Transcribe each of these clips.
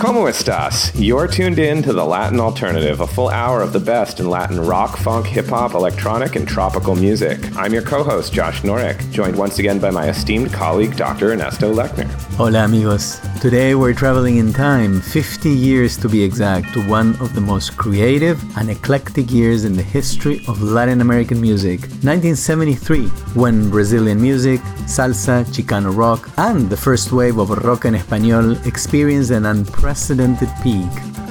¿Cómo estás? You're tuned in to the Latin Alternative, a full hour of the best in Latin rock, funk, hip-hop, electronic, and tropical music. I'm your co-host, Josh Norick, joined once again by my esteemed colleague, Dr. Ernesto Lechner. Hola, amigos. Today we're traveling in time, 50 years to be exact, to one of the most creative and eclectic years in the history of Latin American music, 1973, when Brazilian music, salsa, Chicano rock, and the first wave of rock en español experienced an unprecedented peak.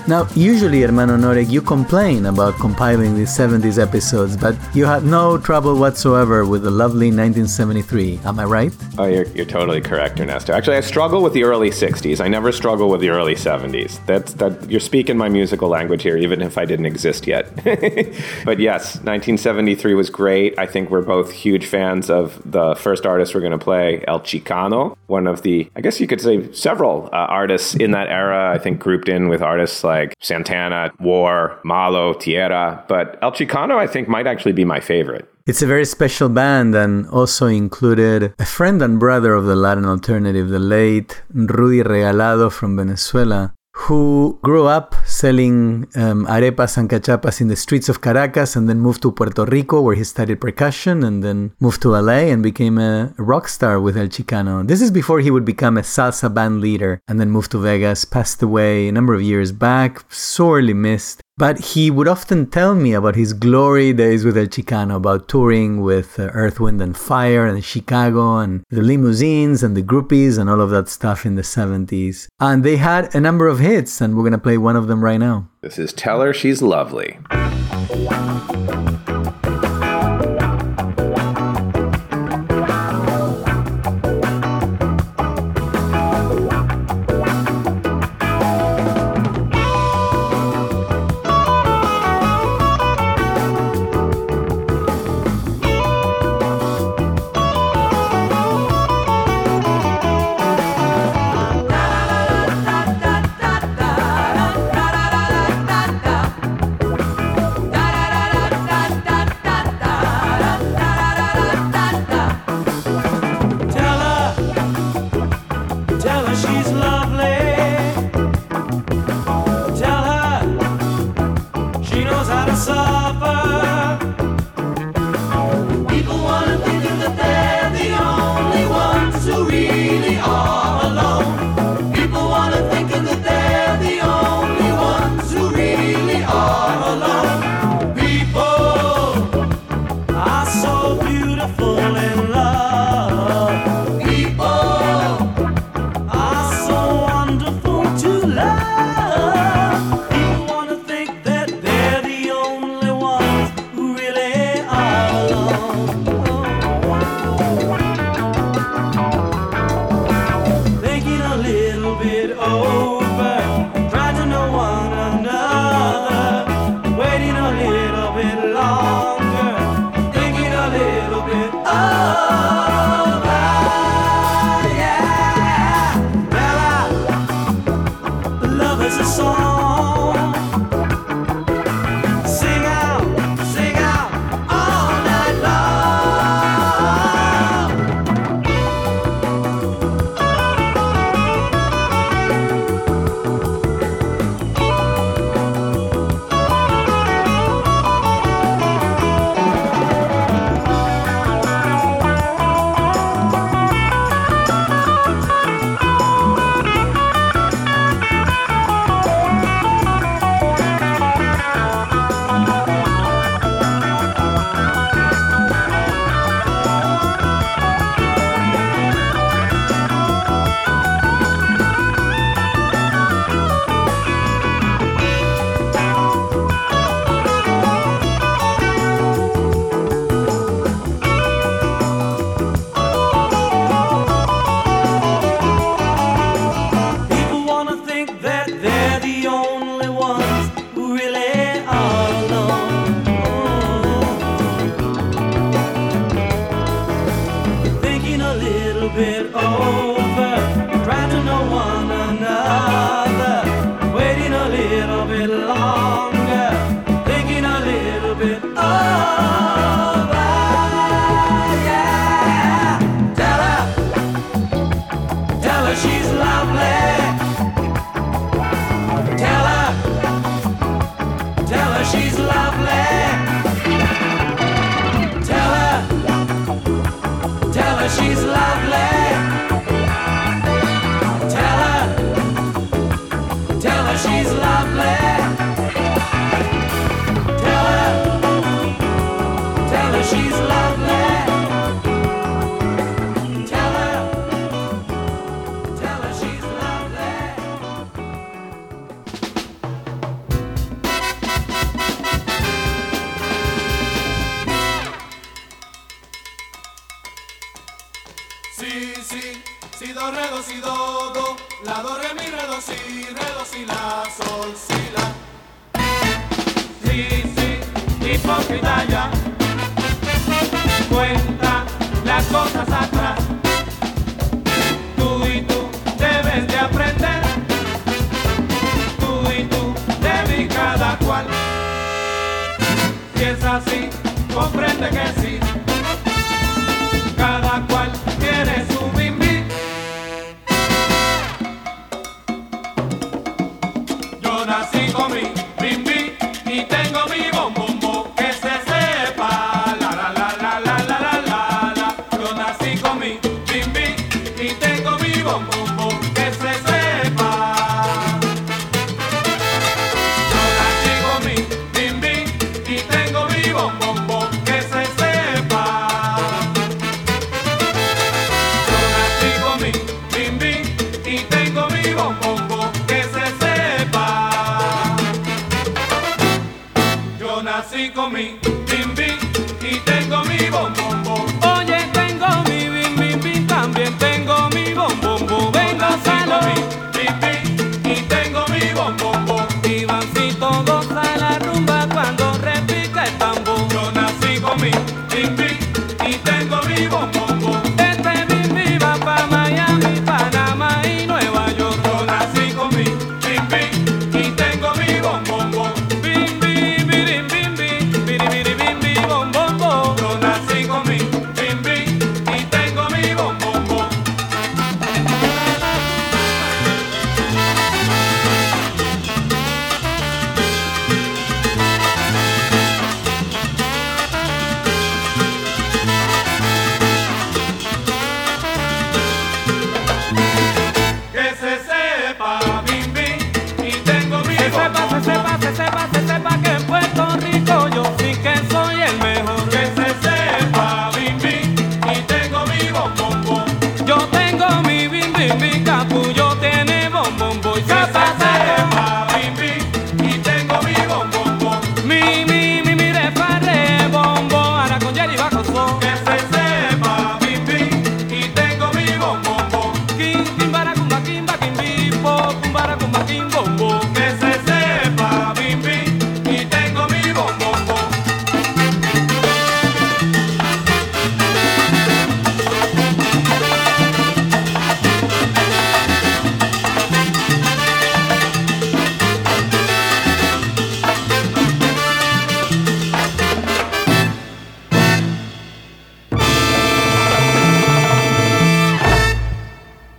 Now, usually, Hermano Norek, you complain about compiling the 70s episodes, but you had no trouble whatsoever with the lovely 1973. Am I right? Oh, you're totally correct, Ernesto. Actually, I struggle with the early 60s. I never struggle with the early 70s. You're speaking my musical language here, even if I didn't exist yet. But yes, 1973 was great. I think we're both huge fans of the first artist we're going to play, El Chicano, one of the, I guess you could say, several artists in that era, I think, grouped in with artists like Santana, War, Malo, Tierra, but El Chicano, I think, might actually be my favorite. It's a very special band and also included a friend and brother of the Latin Alternative, the late Rudy Regalado from Venezuela, who grew up selling arepas and cachapas in the streets of Caracas and then moved to Puerto Rico, where he studied percussion, and then moved to LA and became a rock star with El Chicano. This is before he would become a salsa band leader and then moved to Vegas, passed away a number of years back, sorely missed. But he would often tell me about his glory days with El Chicano, about touring with Earth, Wind and Fire and Chicago and the limousines and the groupies and all of that stuff in the 70s. And they had a number of hits, and we're going to play one of them right now. This is Tell Her She's Lovely. Da da da.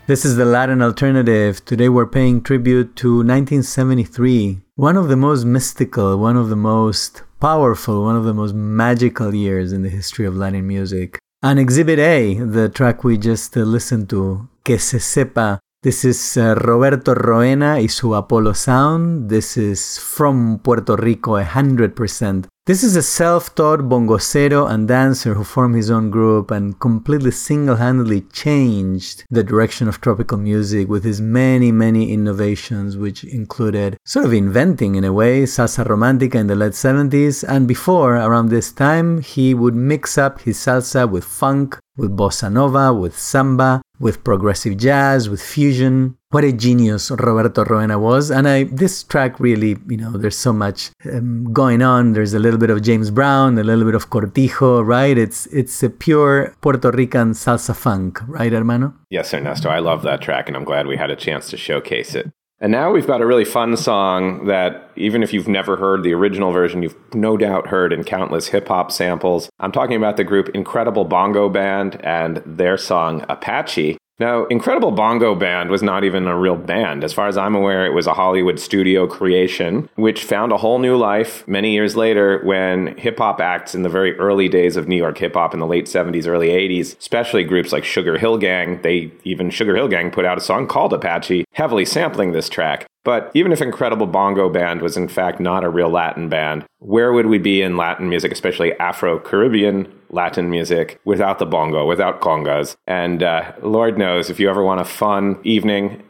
This is the Latin Alternative. Today we're paying tribute to 1973, one of the most mystical, one of the most powerful, one of the most magical years in the history of Latin music. On Exhibit A, the track we just listened to, Que Se Sepa, this is Roberto Roena y su Apollo Sound. This is from Puerto Rico, 100%. This is a self-taught bongocero and dancer who formed his own group and completely single-handedly changed the direction of tropical music with his many, many innovations, which included sort of inventing, in a way, salsa romántica in the late 70s. And before, around this time, he would mix up his salsa with funk, with bossa nova, with samba, with progressive jazz, with fusion. What a genius Roberto Roena was. And this track really, there's so much going on. There's a little bit of James Brown, a little bit of Cortijo, right? It's a pure Puerto Rican salsa funk, right, hermano? Yes, Ernesto. I love that track, and I'm glad we had a chance to showcase it. And now we've got a really fun song that even if you've never heard the original version, you've no doubt heard in countless hip-hop samples. I'm talking about the group Incredible Bongo Band and their song Apache. Now, Incredible Bongo Band was not even a real band. As far as I'm aware, it was a Hollywood studio creation, which found a whole new life many years later when hip-hop acts in the very early days of New York hip-hop in the late 70s, early 80s, especially groups like Sugar Hill Gang, Sugar Hill Gang put out a song called Apache, heavily sampling this track. But even if Incredible Bongo Band was in fact not a real Latin band, where would we be in Latin music, especially Afro-Caribbean Latin music, without the bongo, without congas? And Lord knows, if you ever want a fun evening,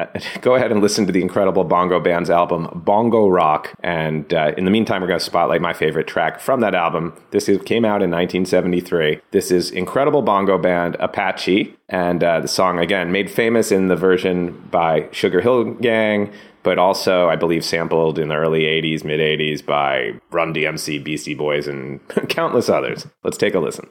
go ahead and listen to the Incredible Bongo Band's album, Bongo Rock. And in the meantime, we're going to spotlight my favorite track from that album. Came out in 1973. This is Incredible Bongo Band, Apache. And the song, again, made famous in the version by Sugar Hill Gang, but also, I believe, sampled in the early 80s, mid-80s by Run DMC, Beastie Boys, and countless others. Let's take a listen.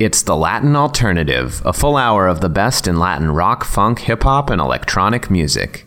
It's the Latin Alternative, a full hour of the best in Latin rock, funk, hip-hop, and electronic music.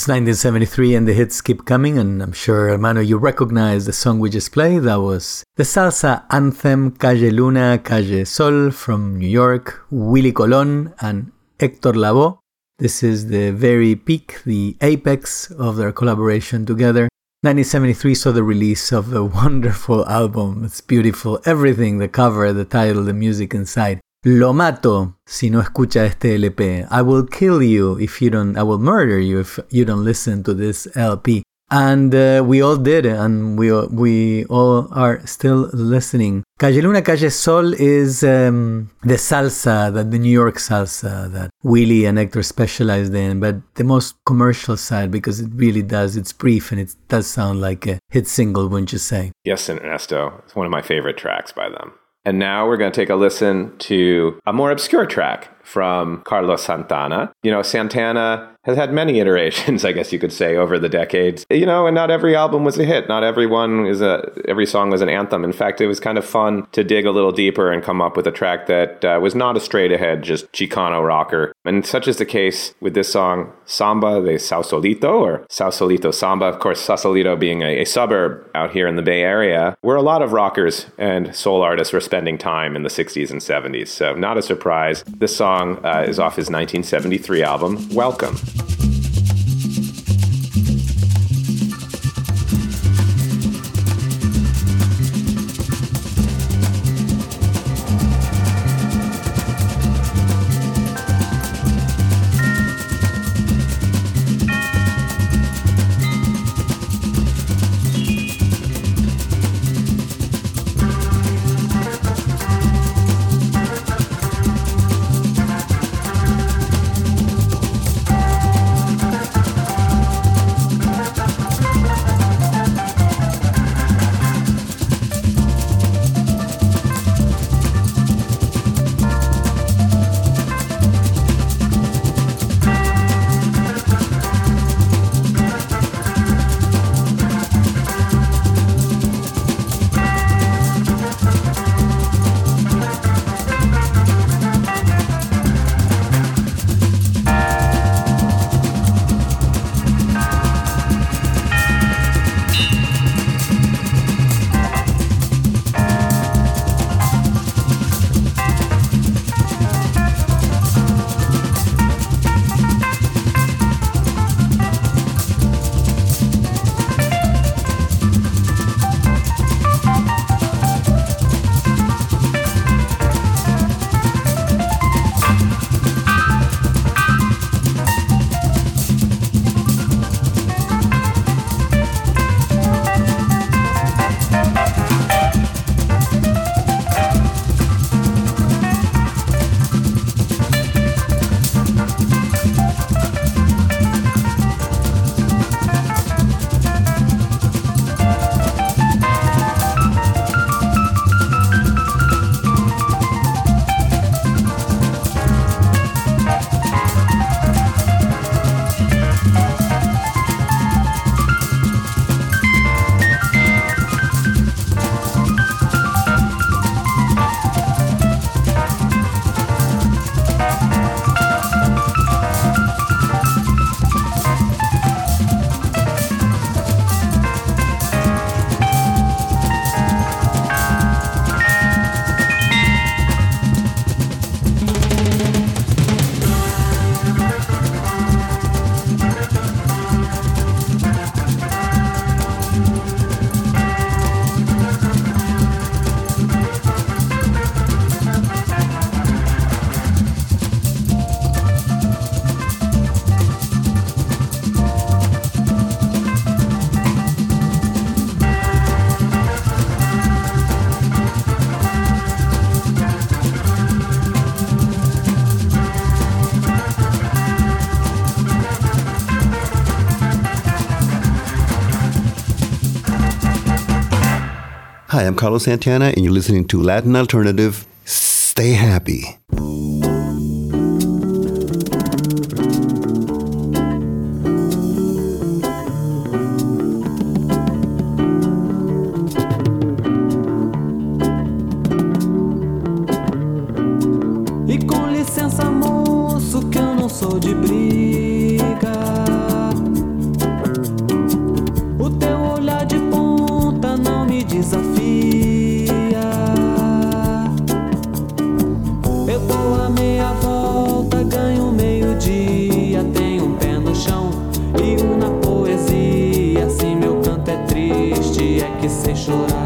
It's 1973 and the hits keep coming, and I'm sure, Hermano, you recognize the song we just played. That was the salsa anthem Calle Luna, Calle Sol from New York, Willie Colón and Héctor Lavoe. This is the very peak, the apex of their collaboration together. 1973 saw the release of a wonderful album. It's beautiful, everything, the cover, the title, the music inside. Lo mato si no escucha este LP. I will kill you if you don't, I will murder you if you don't listen to this LP. And we all did, and we all are still listening. Calle Luna, Calle Sol is the salsa, the New York salsa that Willie and Héctor specialized in, but the most commercial side, because it really does, it's brief and it does sound like a hit single, wouldn't you say? Yes, Ernesto. It's one of my favorite tracks by them. And now we're going to take a listen to a more obscure track from Carlos Santana. You know, Santana has had many iterations, I guess you could say, over the decades. You know, and not every album was a hit. Not every song was an anthem. In fact, it was kind of fun to dig a little deeper and come up with a track that was not a straight-ahead, just Chicano rocker. And such is the case with this song, Samba de Sausalito, or Sausalito Samba. Of course, Sausalito being a suburb out here in the Bay Area, where a lot of rockers and soul artists were spending time in the 60s and 70s. So not a surprise. This song is off his 1973 album, Welcome. Hi, I'm Carlos Santana, and you're listening to Latin Alternative. Stay happy. me desafia. Eu dou a meia volta, ganho meio-dia. Tenho um pé no chão e um na poesia. Se meu canto é triste, é que sei chorar.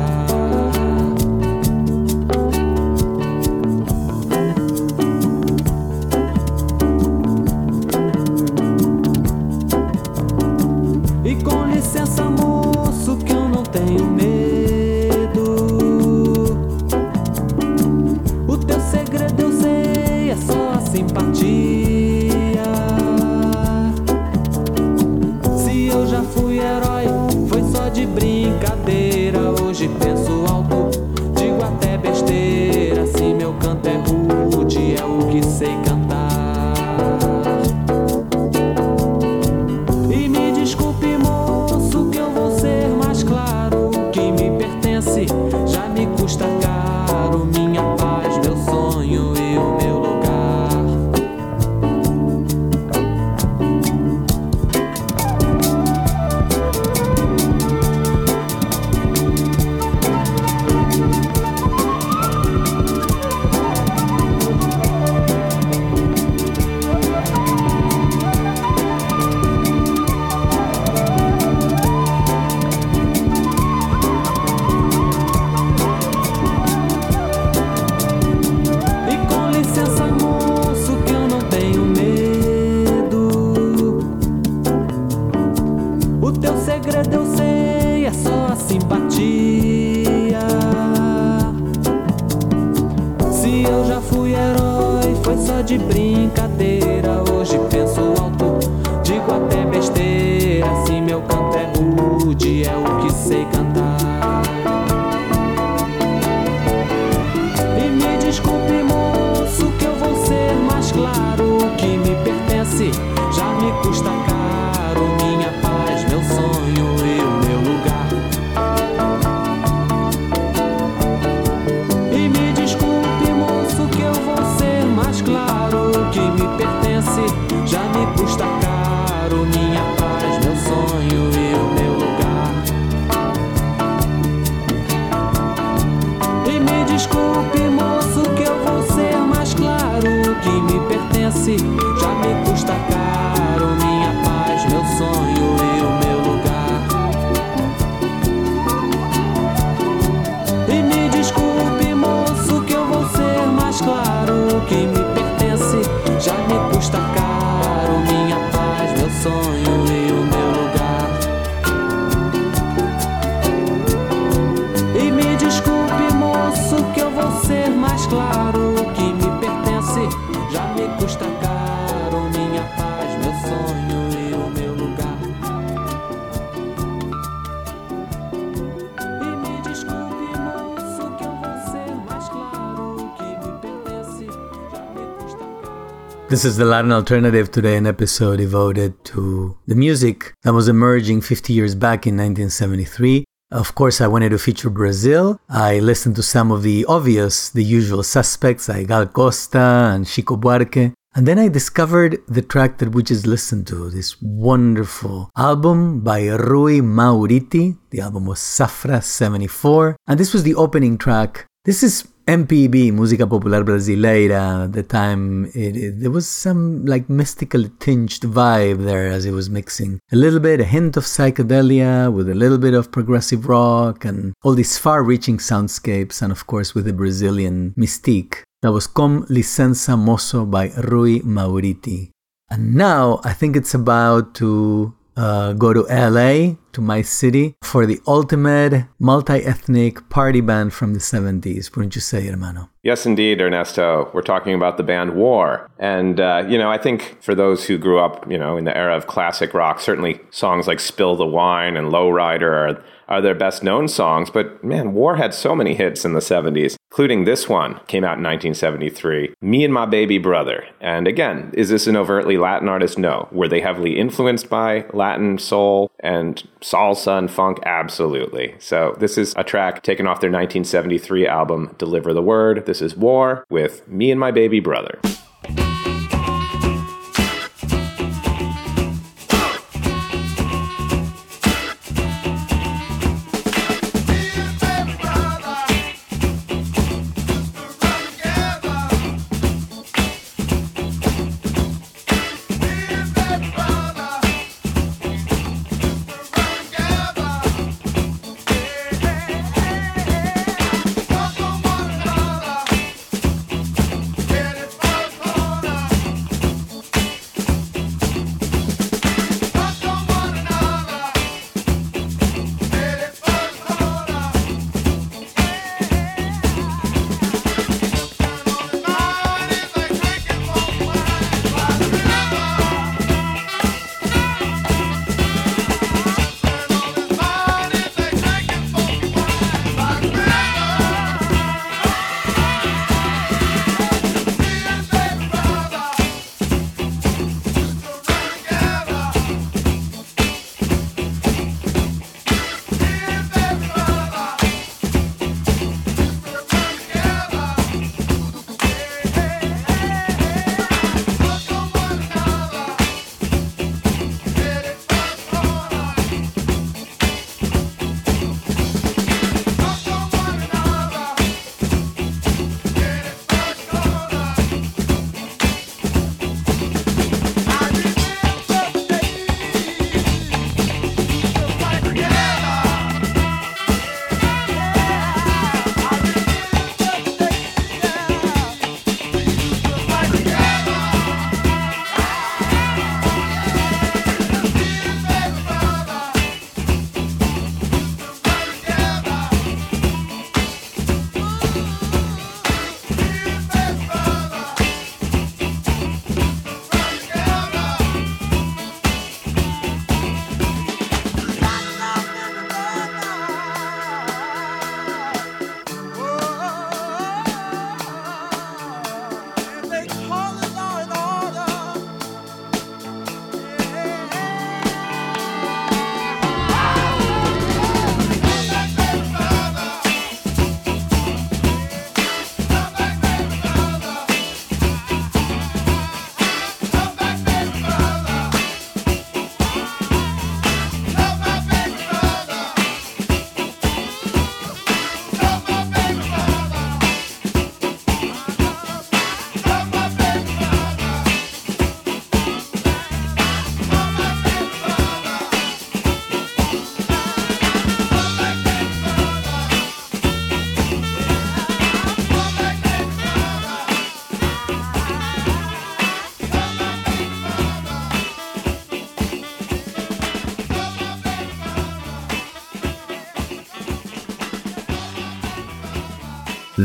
This is the Latin Alternative today, an episode devoted to the music that was emerging 50 years back in 1973. Of course, I wanted to feature Brazil. I listened to some of the obvious, the usual suspects like Gal Costa and Chico Buarque. And then I discovered the track that we just listened to, this wonderful album by Rui Mauriti. The album was Safra 74. And this was the opening track. This is MPB, Música Popular Brasileira. At the time, there was some like mystical tinged vibe there as it was mixing. A little bit, a hint of psychedelia with a little bit of progressive rock and all these far-reaching soundscapes and of course with the Brazilian mystique. That was Com Licença Moço by Rui Mauriti. And now I think it's about to go to LA, to my city, for the ultimate multi-ethnic party band from the 70s. Wouldn't you say, hermano? Yes, indeed, Ernesto. We're talking about the band War. And, I think for those who grew up, in the era of classic rock, certainly songs like Spill the Wine and Lowrider are their best-known songs. But, man, War had so many hits in the 70s, including this one, came out in 1973, Me and My Baby Brother. And again, is this an overtly Latin artist? No. Were they heavily influenced by Latin soul and salsa and funk? Absolutely. So this is a track taken off their 1973 album, Deliver the Word. This is War with Me and My Baby Brother.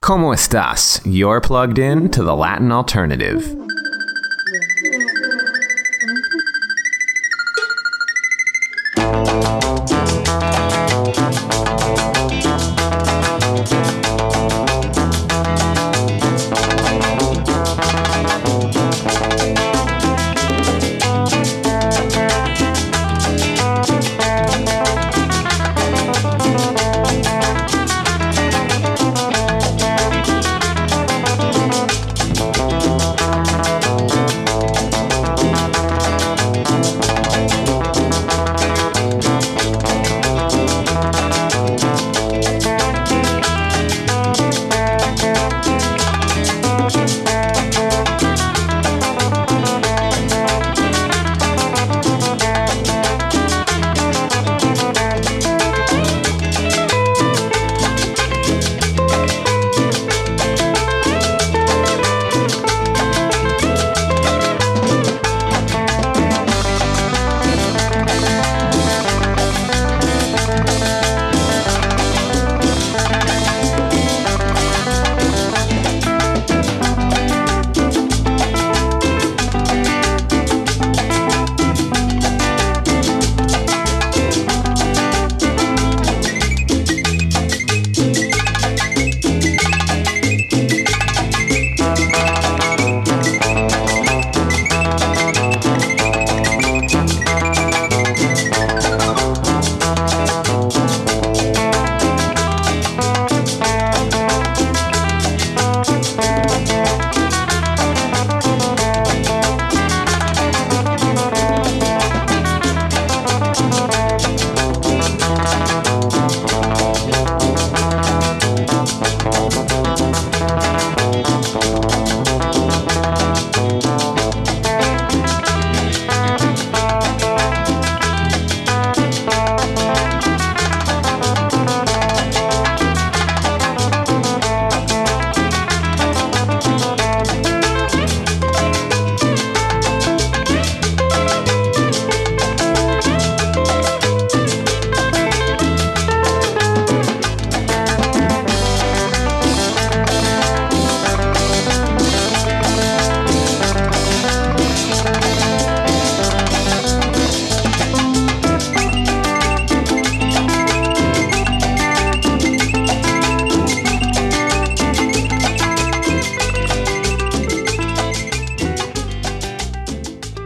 ¿Cómo estás? You're plugged in to the Latin Alternative.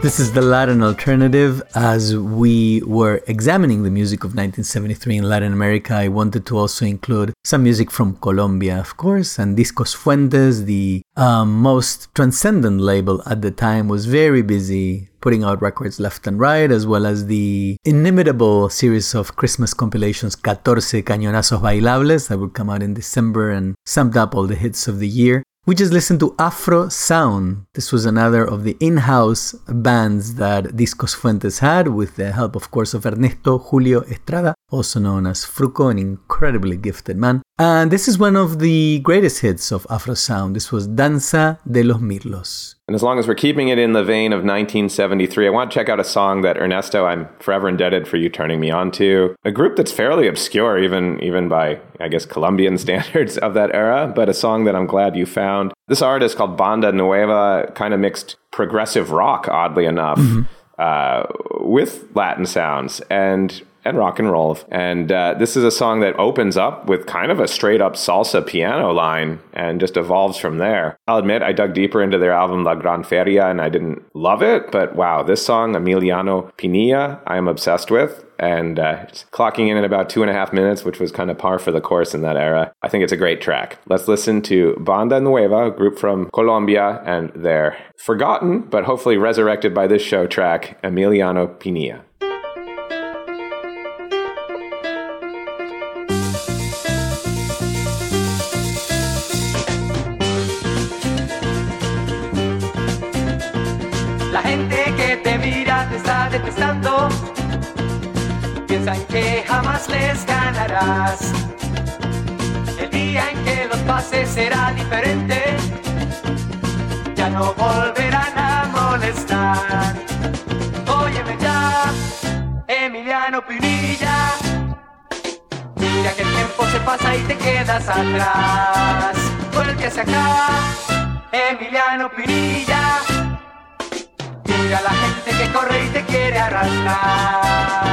This is the Latin Alternative. As we were examining the music of 1973 in Latin America, I wanted to also include some music from Colombia, of course, and Discos Fuentes, the most transcendent label at the time, was very busy putting out records left and right, as well as the inimitable series of Christmas compilations Catorce Cañonazos Bailables that would come out in December and summed up all the hits of the year. We just listened to Afro Sound. This was another of the in-house bands that Discos Fuentes had, with the help, of course, of Ernesto Julio Estrada, also known as Fruko, an incredibly gifted man. And this is one of the greatest hits of Afro Sound. This was Danza de los Mirlos. And as long as we're keeping it in the vein of 1973, I want to check out a song that, Ernesto, I'm forever indebted for you turning me on to. A group that's fairly obscure, even by, I guess, Colombian standards of that era, but a song that I'm glad you found. This artist called Banda Nueva kind of mixed progressive rock, oddly enough, with Latin sounds. And and rock and roll. And this is a song that opens up with kind of a straight up salsa piano line and just evolves from there. I'll admit I dug deeper into their album La Gran Feria and I didn't love it, but wow, this song, Emiliano Pinilla, I am obsessed with. And it's clocking in at about 2.5 minutes, which was kind of par for the course in that era. I think it's a great track. Let's listen to Banda Nueva, a group from Colombia, and their forgotten, but hopefully resurrected by this show track, Emiliano Pinilla. La gente que te mira te está detestando. Piensan que jamás les ganarás. El día en que los pases será diferente. Ya no volverán a molestar. Óyeme ya, Emiliano Pinilla. Mira que el tiempo se pasa y te quedas atrás. Vuelve hacia acá, Emiliano Pinilla. Mira la gente que corre y te quiere arrastrar.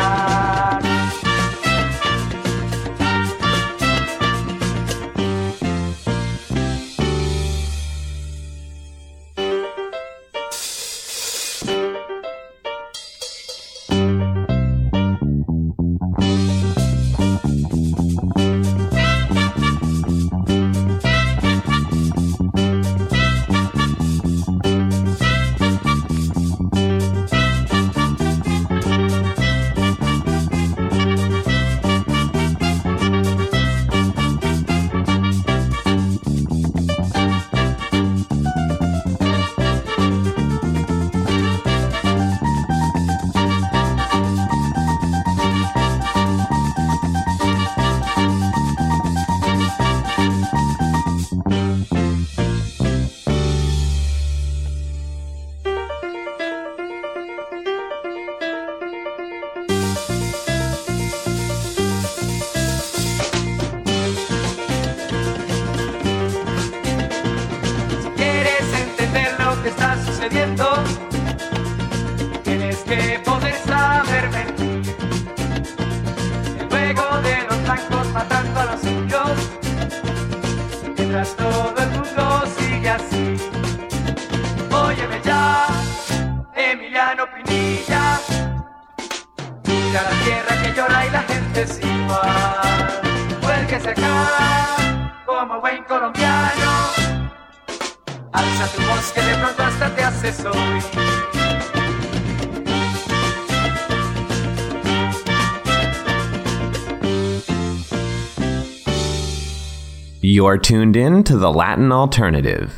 You are tuned in to the Latin Alternative.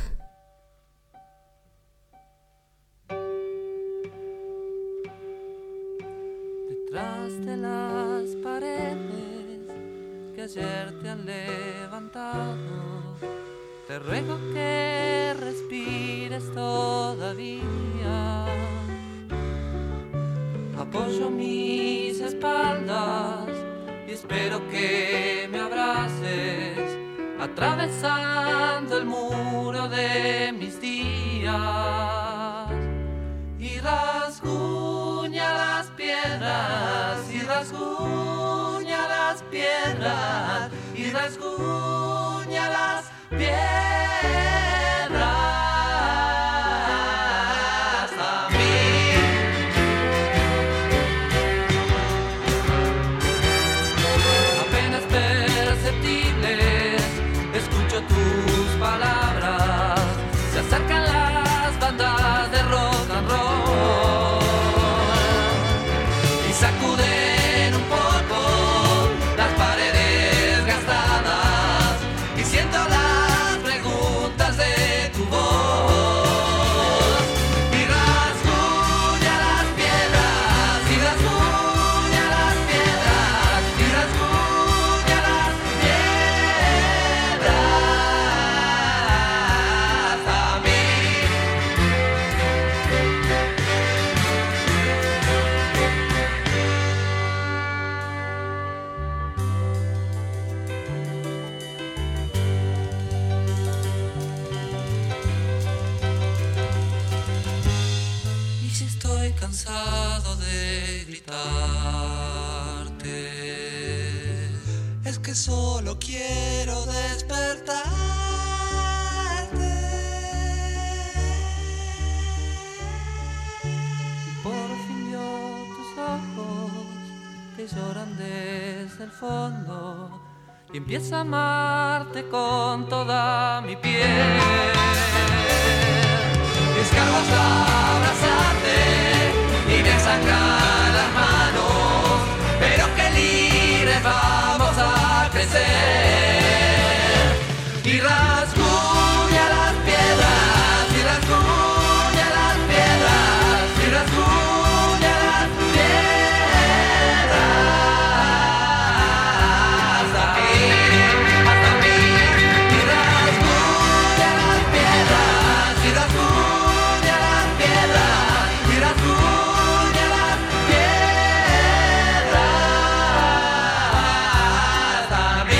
Detrás de las paredes que ayer te han levantado, te ruego que respires todavía. Apoyo mis espaldas y espero que me abraces. Atravesando el muro de mis días y rasguña las piedras y rasguña las piedras y rasguña las piedras a mí apenas perceptible. Tus palabras se acercan las bandas de rock and roll y sacuden un poco las paredes gastadas es que solo quiero despertarte. Y por fin yo, tus ojos te lloran desde el fondo y empiezo a amarte con toda mi piel. Descargo hasta abrazarte y me sacan las manos, pero qué libres vamos a crecer. Y rasguña las piedras, y rasguña las piedras, y rasguña las piedras hasta aquí, hasta mí. Y rasguña las piedras, y rasguña las piedras, y rasguña las piedras hasta mí.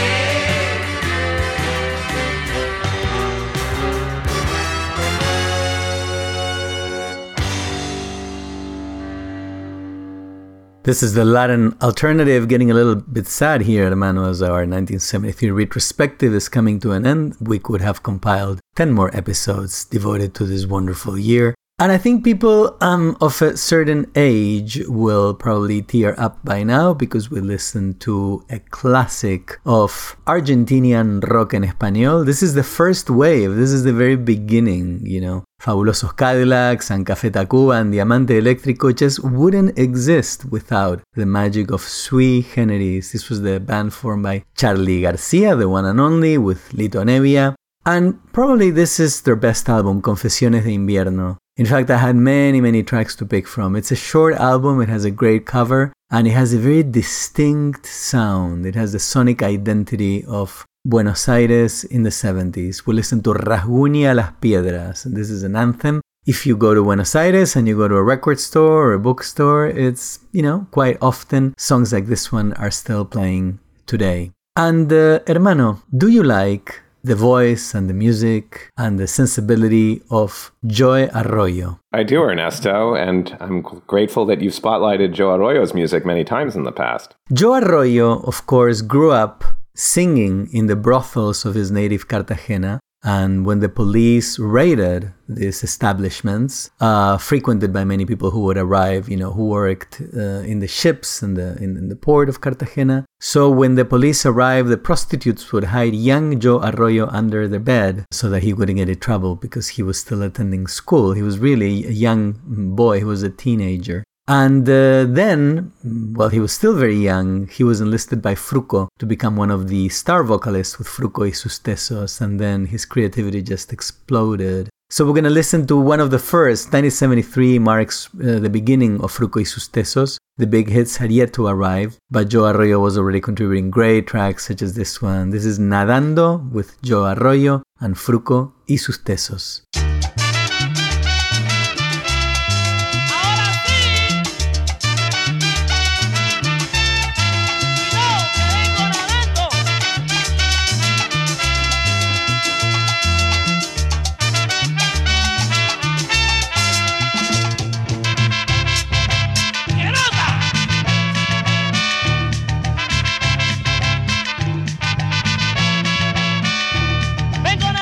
This is the Latin Alternative, getting a little bit sad here at Emmanuel's Hour. 1973 retrospective is coming to an end. We could have compiled 10 more episodes devoted to this wonderful year. And I think people of a certain age will probably tear up by now, because we listened to a classic of Argentinian rock en español. This is the first wave. This is the very beginning, you know. Fabulosos Cadillacs and Café Tacuba and Diamante Eléctrico just wouldn't exist without the magic of Sui Generis. This was the band formed by Charlie Garcia, the one and only, with Lito Nebbia. And probably this is their best album, Confesiones de Invierno. In fact, I had many tracks to pick from. It's a short album, it has a great cover, and it has a very distinct sound. It has the sonic identity of Buenos Aires in the 70s. We listen to Rasguña las Piedras, and this is an anthem. If you go to Buenos Aires and you go to a record store or a bookstore, it's, you know, quite often songs like this one are still playing today. And, hermano, do you like the voice and the music and the sensibility of Joe Arroyo? I do, Ernesto, and I'm grateful that you've spotlighted Joe Arroyo's music many times in the past. Joe Arroyo, of course, grew up singing in the brothels of his native Cartagena, and when the police raided these establishments, frequented by many people who would arrive, you know, who worked in the ships and in the port of Cartagena. So when the police arrived, the prostitutes would hide young Joe Arroyo under the bed so that he wouldn't get in trouble, because he was still attending school. He was really a young boy. He was a teenager. And then, while he was still very young, he was enlisted by Fruko to become one of the star vocalists with Fruko y sus tesos, and then his creativity just exploded. So we're going to listen to one of the first. 1973 marks the beginning of Fruko y sus tesos. The big hits had yet to arrive, but Joe Arroyo was already contributing great tracks such as this one. This is Nadando with Joe Arroyo and Fruko y sus tesos. Vengo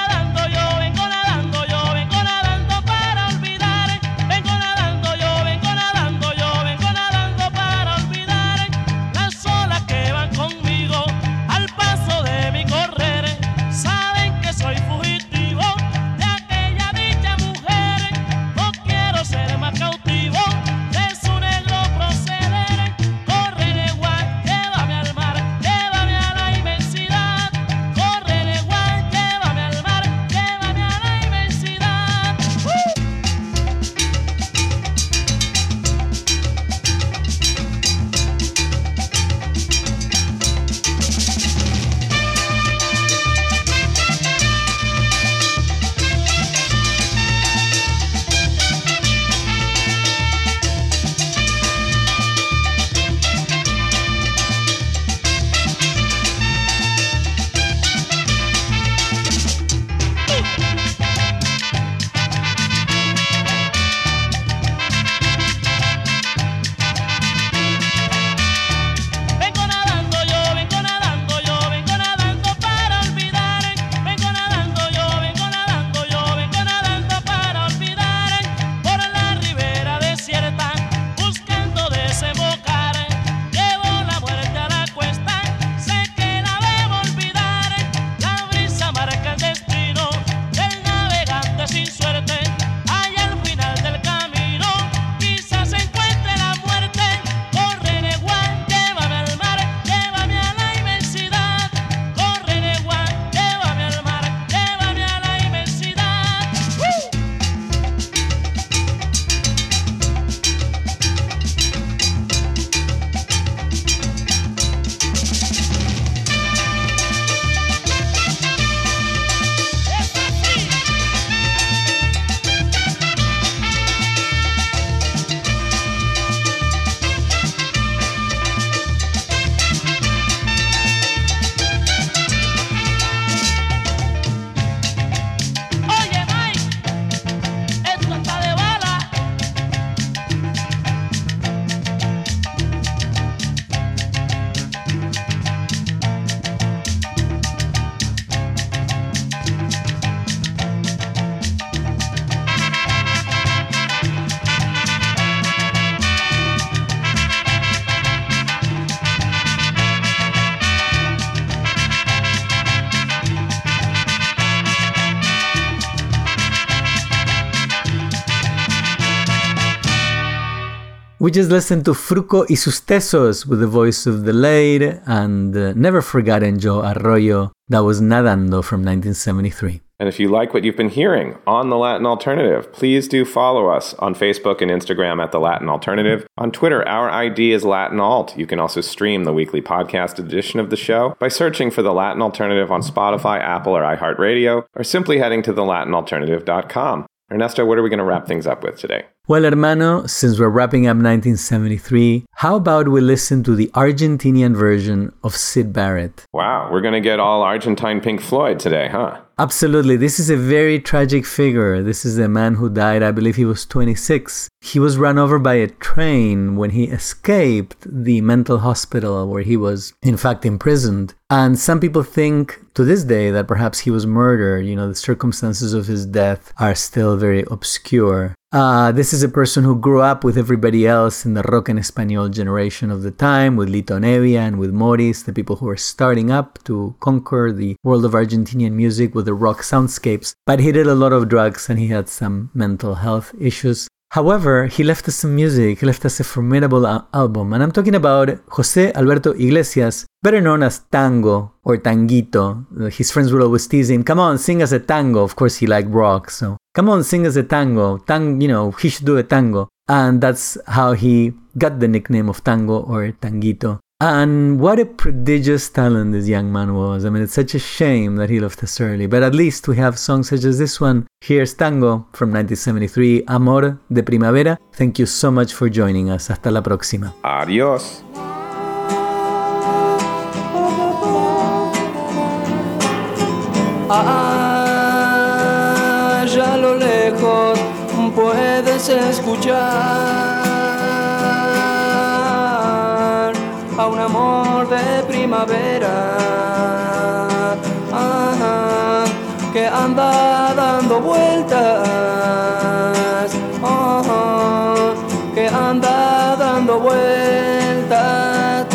We just listened to Fruko y sus tesos with the voice of the late and never forgotten Joe Arroyo. That was Nadando from 1973. And if you like what you've been hearing on The Latin Alternative, please do follow us on Facebook and Instagram at The Latin Alternative. On Twitter, our ID is Latin Alt. You can also stream the weekly podcast edition of the show by searching for The Latin Alternative on Spotify, Apple, or iHeartRadio, or simply heading to thelatinalternative.com. Ernesto, what are we going to wrap things up with today? Well, hermano, since we're wrapping up 1973, how about we listen to the Argentinian version of Syd Barrett? Wow, we're going to get all Argentine Pink Floyd today, huh? Absolutely. This is a very tragic figure. This is a man who died, I believe he was 26. He was run over by a train when he escaped the mental hospital where he was, in fact, imprisoned. And some people think to this day that perhaps he was murdered. You know, the circumstances of his death are still very obscure. This is a person who grew up with everybody else in the rock and español generation of the time, with Lito Nebbia and with Moris, the people who were starting up to conquer the world of Argentinian music with the rock soundscapes. But he did a lot of drugs and he had some mental health issues. However, he left us some music. He left us a formidable album. And I'm talking about Jose Alberto Iglesias, better known as Tango or Tanguito. His friends would always tease him, come on, sing us a tango. Of course, he liked rock, so come on, sing us a tango. You know, he should do a tango. And that's how he got the nickname of Tango or Tanguito. And what a prodigious talent this young man was. I mean, it's such a shame that he left us early. But at least we have songs such as this one. Here's Tango from 1973, Amor de Primavera. Thank you so much for joining us. Hasta la próxima. Adiós. Allá a lo lejos puedes escuchar a un amor de primavera, ajá, que anda dando vueltas, ajá, que anda dando vueltas,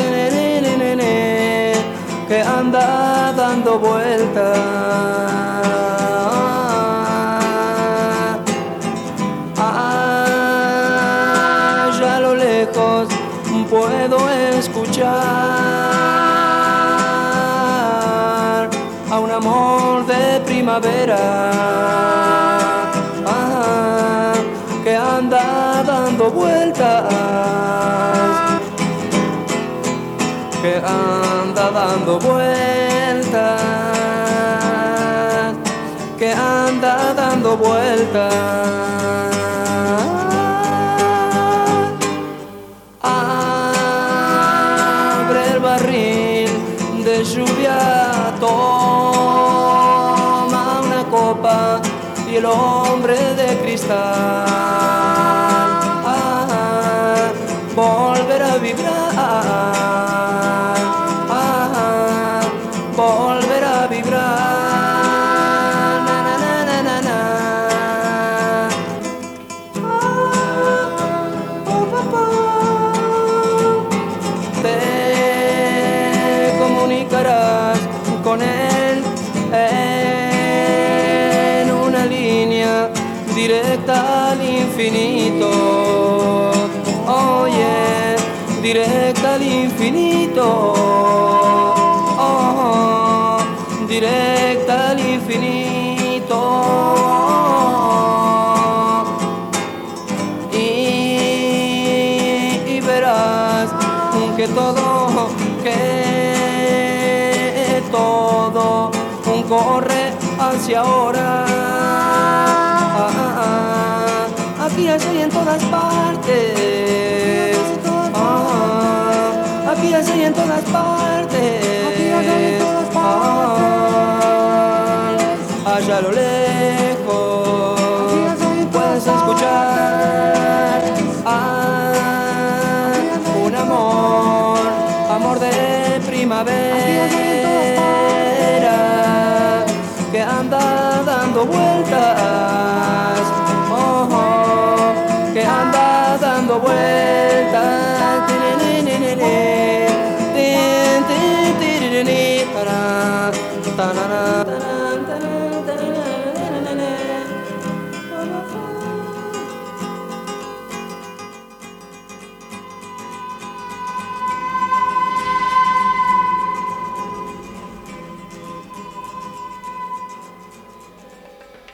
que anda dando vueltas. Allá a lo lejos puedo escuchar a un amor de primavera, ah, que anda dando vueltas, que anda dando vueltas, que anda dando vueltas. Toma una copa y el hombre de cristal, ah, volver a vibrar, ah, volver a vibrar, na, na, na, na, na. Ah, oh, papá. Te comunicará con él en una línea directa al infinito, oye, oh, yeah, directa al infinito, oh, oh, directa al infinito, y verás que todo corre hacia ahora, ah, ah, ah. Aquí estoy en todas partes, ah, aquí estoy en todas partes, ah, allá a lo lejos puedes escuchar, ah, un amor, amor de primavera, que anda dando vueltas, oh, oh, que anda dando vueltas,